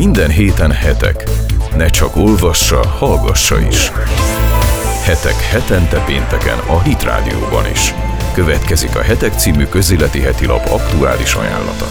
Minden héten hetek. Ne csak olvassa, hallgassa is. Hetek hetente pénteken a Hit Rádióban is. Következik a Hetek című közéleti heti lap aktuális ajánlata.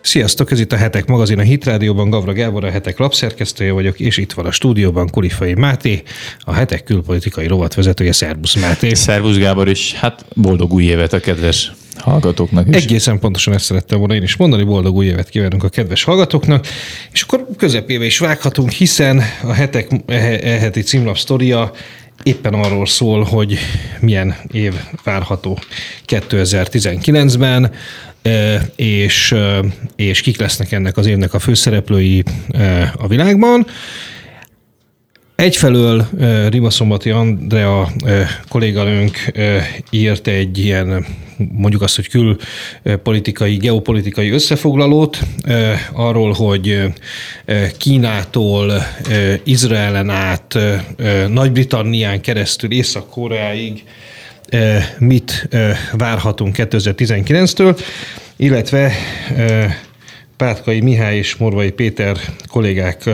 Sziasztok, ez itt a Hetek magazin a Hit Rádióban, Gavra Gábor, a Hetek lapszerkesztője vagyok, és itt van a stúdióban Kulifai Máté, a Hetek külpolitikai rovatvezetője. Szervusz, Máté! Szervusz, Gábor, és hát boldog új évet a kedves hallgatóknak is. Egészen pontosan ezt szerettem volna én is mondani, boldog új évet kívánunk a kedves hallgatóknak, és akkor közepébe is vághatunk, hiszen a Hetek heti címlap sztoria éppen arról szól, hogy milyen év várható 2019-ben, és kik lesznek ennek az évnek a főszereplői a világban. Egyfelől Rimaszombati Andrea kolléganőnk írt egy ilyen, mondjuk azt, hogy külpolitikai, geopolitikai összefoglalót arról, hogy Kínától, Izraelen át, Nagy-Britannián keresztül Észak-Koreáig mit várhatunk 2019-től, illetve Pátkai Mihály és Morvai Péter kollégák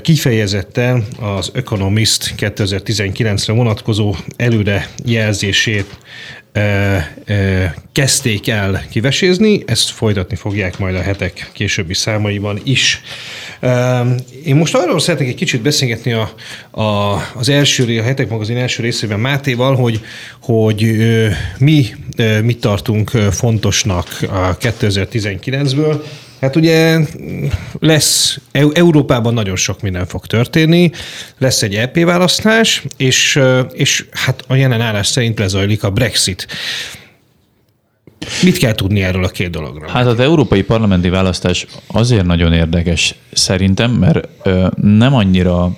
kifejezetten az Economist 2019-re vonatkozó előrejelzését kezdték el kivesézni, ezt folytatni fogják majd a Hetek későbbi számaiban is. Én most arról szeretnék egy kicsit beszélgetni a Hetek magazin első részében Mátéval, hogy mi mit tartunk fontosnak a 2019-ből. Hát ugye lesz, Európában nagyon sok minden fog történni, lesz egy EP választás, és hát a jelen állás szerint lezajlik a Brexit. Mit kell tudni erről a két dologról? Hát az európai parlamenti választás azért nagyon érdekes szerintem, mert nem annyira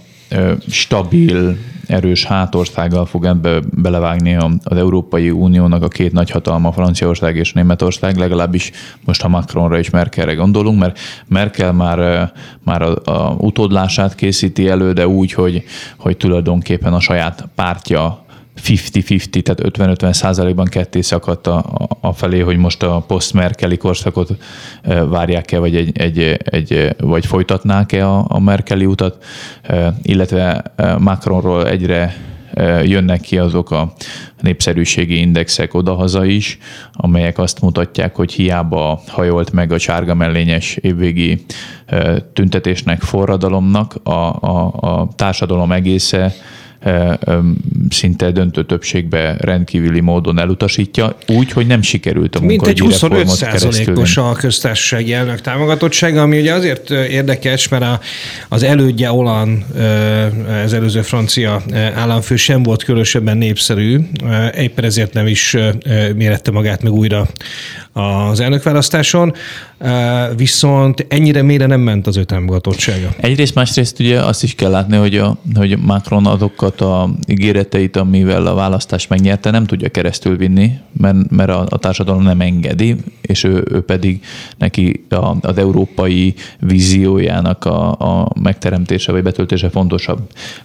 stabil, erős hátországgal fog ebbe belevágni az Európai Uniónak a két nagyhatalma, Franciaország és Németország, legalábbis most, ha Macronra és Merkelre gondolunk, mert Merkel már a utódlását készíti elő, de úgy, hogy tulajdonképpen a saját pártja 50-50, tehát 50-50%-ban ketté szakadt a felé, hogy most a post-merkeli korszakot várják-e, vagy vagy folytatnák-e a merkeli utat, illetve Macronról egyre jönnek ki azok a népszerűségi indexek odahaza is, amelyek azt mutatják, hogy hiába hajolt meg a sárga mellényes évvégi tüntetésnek, forradalomnak, a társadalom egésze szinte döntő többségbe rendkívüli módon elutasítja, úgy, hogy nem sikerült a munkahelyi reformot keresztül. Mintegy 25%-os a köztársasági elnök támogatottsága, ami ugye azért érdekes, mert az elődje Omán, az előző francia államfő sem volt különösebben népszerű, éppen ezért nem is mérette magát meg újra az elnökválasztáson, viszont ennyire mélyre nem ment az ő támogatottsága. Egyrészt, másrészt ugye azt is kell látni, hogy Macron azokat a ígéreteit, amivel a választást megnyerte, nem tudja keresztül vinni, mert a társadalom nem engedi, és ő pedig neki az európai víziójának a megteremtése vagy betöltése fontosabb,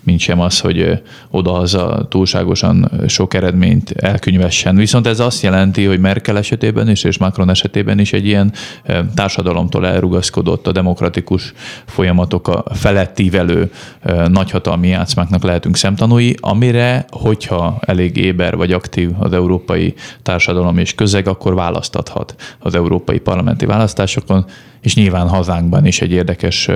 mint sem az, hogy odahaza túlságosan sok eredményt elkönyvessen. Viszont ez azt jelenti, hogy Merkel esetében is, és Macron esetében is egy ilyen társadalomtól elrugaszkodott, a demokratikus folyamatok a felettívelő nagyhatalmi játszmáknak lehetünk szemtanúi, amire, hogyha elég éber vagy aktív az európai társadalom és közeg, akkor választathat az európai parlamenti választásokon, és nyilván hazánkban is egy érdekes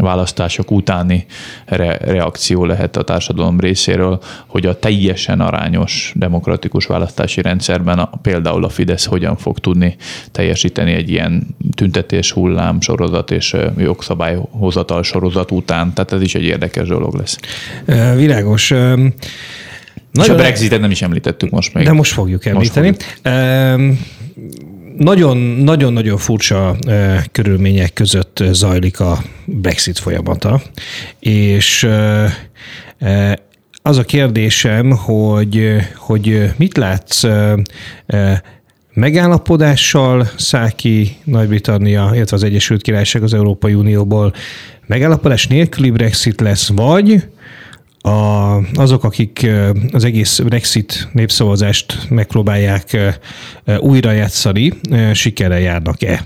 választások utáni reakció lehet a társadalom részéről, hogy a teljesen arányos demokratikus választási rendszerben például a Fidesz hogyan fog tudni teljesíteni egy ilyen tüntetés hullám sorozat és jogszabályhozatal sorozat után. Tehát ez is egy érdekes dolog lesz. Világos. És a Brexitet nem is említettük most még. De most fogjuk említeni. Nagyon-nagyon furcsa körülmények között zajlik a Brexit folyamata, és az a kérdésem, hogy mit látsz, megállapodással száll ki Nagy-Britannia, illetve az Egyesült Királyság az Európai Unióból, megállapodás nélküli Brexit lesz, vagy azok, akik az egész Brexit népszavazást megpróbálják újra játszani, sikerrel járnak-e?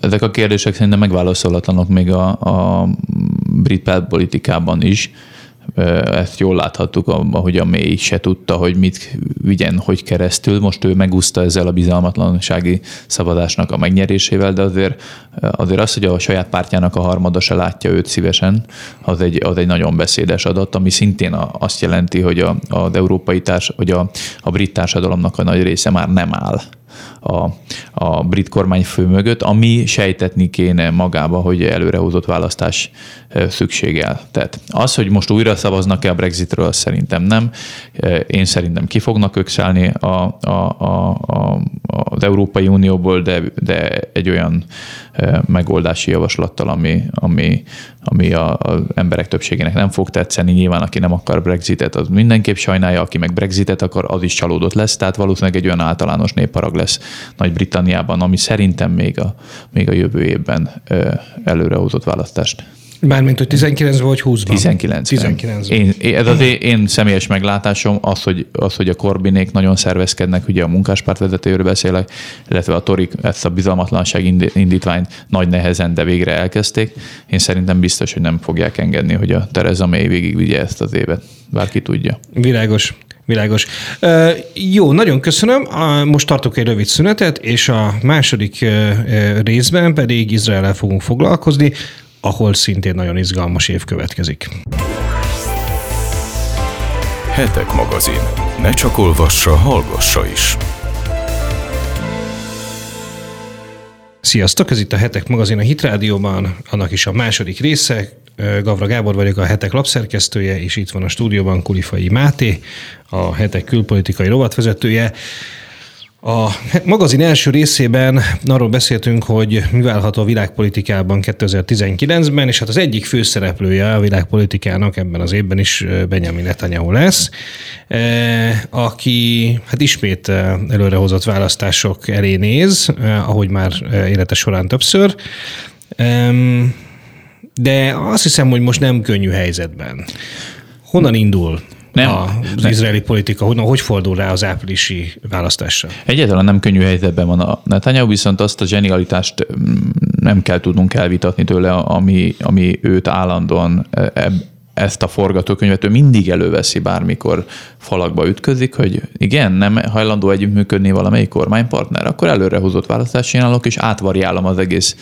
Ezek a kérdések szerintem megválaszolatlanok még a brit politikában is. Ezt jól láthattuk, ahogy a mély se tudta, hogy mit vigyen, hogy keresztül. Most ő megúszta ezzel a bizalmatlansági szavazásnak a megnyerésével, de azért az, hogy a saját pártjának a harmada se látja őt szívesen, az egy nagyon beszédes adat, ami szintén azt jelenti, hogy a brit társadalomnak a nagy része már nem áll a brit kormányfő mögött, ami sejtetni kéne magába, hogy előrehozott választás szükségeltet. Az, hogy most újra szavaznak-e a Brexitről, azt szerintem nem. Én szerintem ki fognak ők szállni az Európai Unióból, de egy olyan megoldási javaslattal, ami az emberek többségének nem fog tetszeni. Nyilván, aki nem akar Brexitet, az mindenképp sajnálja, aki meg Brexitet akar, az is csalódott lesz. Tehát valószínűleg egy olyan általános népharag lesz Nagy-Britanniában, ami szerintem még a jövő évben előrehozott választást. Mármint, hogy 19 vagy 20-ban? 19. Ez az én személyes meglátásom, az, hogy a Corbynék nagyon szervezkednek, ugye a munkáspárt vezetőről beszélek, illetve a Torik ezt a bizalmatlanság indítványt nagy nehezen, de végre elkezdték. Én szerintem biztos, hogy nem fogják engedni, hogy a Theresa May végigvigye ezt az évet. Bárki tudja. Világos. Jó, nagyon köszönöm. Most tartok egy rövid szünetet, és a második részben pedig Izraellel fogunk foglalkozni, ahol szintén nagyon izgalmas év következik. Hetek magazin. Ne csak olvassa, hallgassa is. Sziasztok, ez itt a Hetek magazin a Hit Rádióban, annak is a második része. Gavra Gábor vagyok, a Hetek lapszerkesztője, és itt van a stúdióban Kulifai Máté, a Hetek külpolitikai rovatvezetője. A magazin első részében arról beszéltünk, hogy mi válható a világpolitikában 2019-ben, és hát az egyik főszereplője a világpolitikának ebben az évben is Benjamin Netanyahu lesz, aki hát ismét előrehozott választások elé néz, ahogy már élete során többször. De azt hiszem, hogy most nem könnyű helyzetben. Honnan indul az izraeli politika? Hogy fordul rá az áprilisi választásra? Egyáltalán nem könnyű helyzetben van a Netanyahu, viszont azt a zsenialitást nem kell tudnunk elvitatni tőle, ami őt állandóan ezt a forgatókönyvet ő mindig előveszi, bármikor falakba ütközik, hogy igen, nem hajlandó együttműködni valamelyik kormánypartner, akkor előrehozott választást csinálok, és átvariálom az egész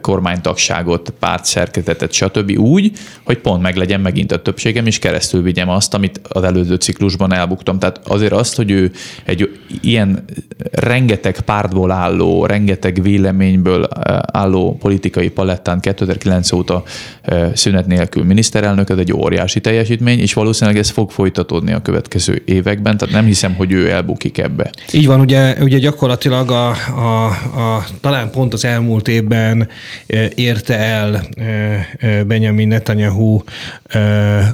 kormánytagságot, pártszerkezetet, stb. Úgy, hogy pont meglegyen megint a többségem, és keresztül vigyem azt, amit az előző ciklusban elbuktam. Tehát azért azt, hogy ő egy ilyen rengeteg pártból álló, rengeteg véleményből álló politikai palettán 2009 óta szünet nélkül miniszterelnök, egy óriási teljesítmény, és valószínűleg ez fog folytatódni a következő években, tehát nem hiszem, hogy ő elbukik ebbe. Így van, ugye gyakorlatilag talán pont az elmúlt évben érte el Benjamin Netanyahu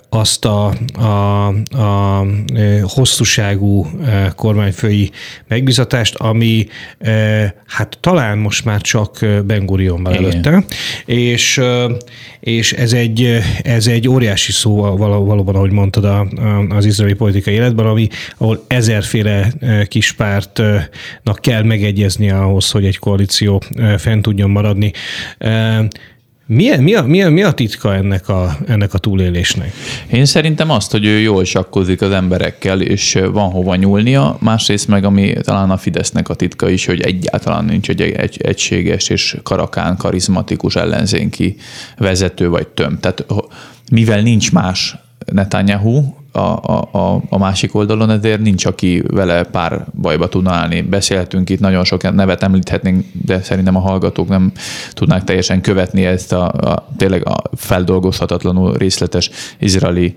azt a hosszúságú kormányfői megbízatást, ami hát talán most már csak Ben-Gurionban előtte, és ez egy óriási szó valóban, ahogy mondtad, az izraeli politikai életben, ahol ezerféle kispártnak kell megegyezni ahhoz, hogy egy koalíció fent tudjon maradni. Mi a titka ennek a túlélésnek? Én szerintem azt, hogy ő jól sakkozik az emberekkel, és van hova nyúlnia. Másrészt meg, ami talán a Fidesznek a titka is, hogy egyáltalán nincs egy egységes és karakán, karizmatikus ellenzéki vezető vagy tömb. Tehát mivel nincs más Netanyahu a másik oldalon, ezért nincs, aki vele pár bajba tudna állni. Beszélhetünk itt, nagyon sok nevet említhetnénk, de szerintem a hallgatók nem tudnák teljesen követni ezt a tényleg a feldolgozhatatlanul részletes izraeli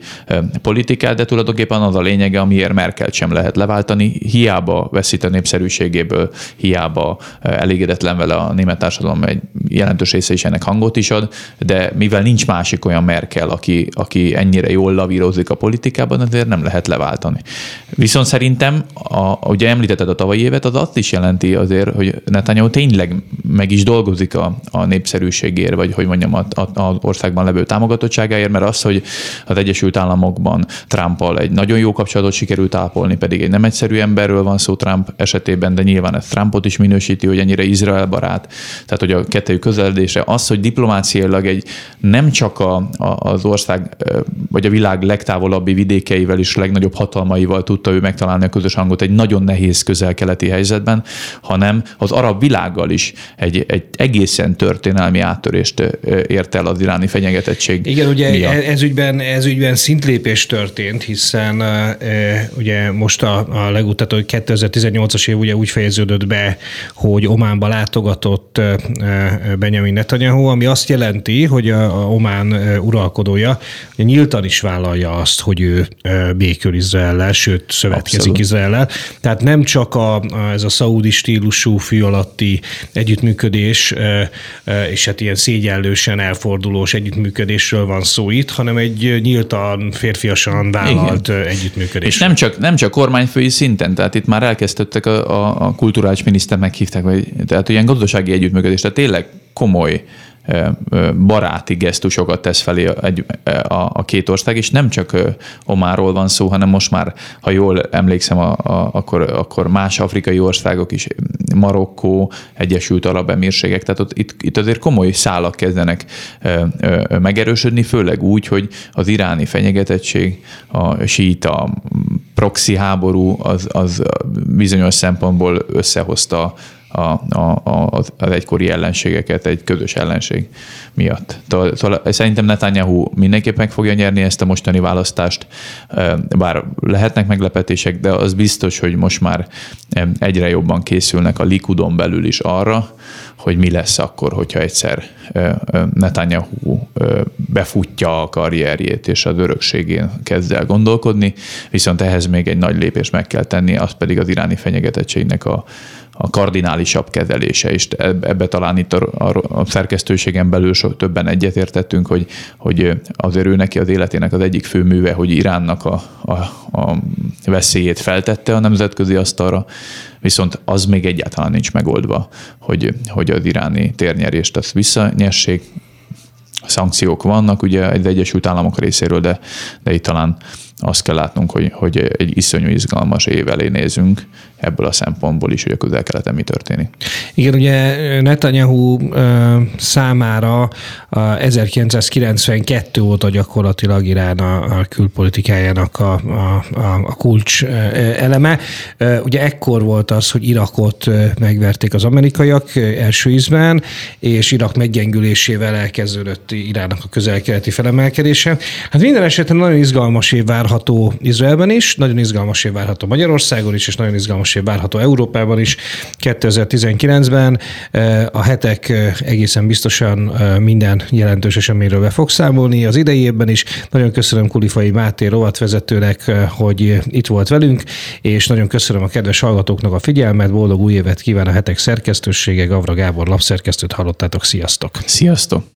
politikát, de tulajdonképpen az a lényege, amiért Merkelt sem lehet leváltani. Hiába veszít a népszerűségéből, hiába elégedetlen vele a német társadalom, egy jelentős része is ennek hangot is ad, de mivel nincs másik olyan Merkel, aki ennyire jól lavírozik a politikában, politikában azért nem lehet leváltani. Viszont szerintem, ugye említetted a tavalyi évet, az azt is jelenti azért, hogy Netanyahu tényleg meg is dolgozik a népszerűségért, vagy hogy mondjam, az országban levő támogatottságáért, mert az, hogy az Egyesült Államokban Trámppal egy nagyon jó kapcsolatot sikerült ápolni, pedig egy nem egyszerű emberről van szó Trump esetében, de nyilván ez Trumpot is minősíti, hogy ennyire Izrael barát, tehát hogy a kettőjük közeledése, az, hogy diplomáciailag egy nem csak az ország vagy a világ legtávolabbi vidékeivel és legnagyobb hatalmaival tudta ő megtalálni a közös hangot egy nagyon nehéz közel-keleti helyzetben, hanem az arab világgal is egy egészen történelmi áttörést ért el az iráni fenyegetettség. Igen, ugye miatt. Ez ügyben szintlépés történt, hiszen ugye most a legutató 2018-as év ugye úgy fejeződött be, hogy Ománba látogatott Benjamin Netanyahu, ami azt jelenti, hogy a Omán uralkodója nyíltan is vállalja azt, hogy ő békül Izraellel, sőt szövetkezik Izraellel. Tehát nem csak ez a szaúdi stílusú fű alatti együttműködés, és hát ilyen szégyenlősen elfordulós együttműködésről van szó itt, hanem egy nyíltan férfiasan vállalt együttműködés. És nem csak kormányfői szinten, tehát itt már elkezdődtek a kulturális miniszter meghívták, vagy, tehát ilyen gazdasági együttműködés, tehát tényleg komoly baráti gesztusokat tesz felé a két ország, és nem csak Ománról van szó, hanem most már, ha jól emlékszem, akkor más afrikai országok is, Marokkó, Egyesült Arab Emírségek, tehát itt azért komoly szálak kezdenek megerősödni, főleg úgy, hogy az iráni fenyegetettség, a síita proxy háború az bizonyos szempontból összehozta az egykori ellenségeket egy közös ellenség miatt. Szerintem Netanyahu mindenképp meg fogja nyerni ezt a mostani választást, bár lehetnek meglepetések, de az biztos, hogy most már egyre jobban készülnek a Likudon belül is arra, hogy mi lesz akkor, hogyha egyszer Netanyahu befutja a karrierjét és az örökségén kezd el gondolkodni, viszont ehhez még egy nagy lépést meg kell tenni, az pedig az iráni fenyegetettségnek a kardinálisabb kezelése, és ebbe talán itt a szerkesztőségen belül többen egyetértettünk, hogy azért ő neki az életének az egyik főműve, hogy Iránnak a veszélyét feltette a nemzetközi asztalra, viszont az még egyáltalán nincs megoldva, hogy az iráni térnyerést azt visszanyessék. Szankciók vannak ugye az Egyesült Államok részéről, de itt talán azt kell látnunk, hogy egy iszonyú izgalmas év elé nézünk ebből a szempontból is, hogy a közel-keleten mi történik. Igen, ugye Netanyahu számára 1992 óta gyakorlatilag Irán a külpolitikájának a kulcs eleme. Ugye ekkor volt az, hogy Irakot megverték az amerikaiak első ízben, és Irak meggyengülésével elkezdődött Iránnak a közel-keleti felemelkedése. Hát minden esetben nagyon izgalmas év várható Izraelben is, nagyon izgalmas év várható Magyarországon is, és nagyon izgalmas év várható Európában is 2019-ben. A hetek egészen biztosan minden jelentős eseményről be fog számolni az idei évben is. Nagyon köszönöm Kulifai Máté rovatvezetőnek, hogy itt volt velünk, és nagyon köszönöm a kedves hallgatóknak a figyelmet. Boldog új évet kíván a hetek szerkesztősége, Gavra Gábor lapszerkesztőt hallottátok. Sziasztok! Sziasztok!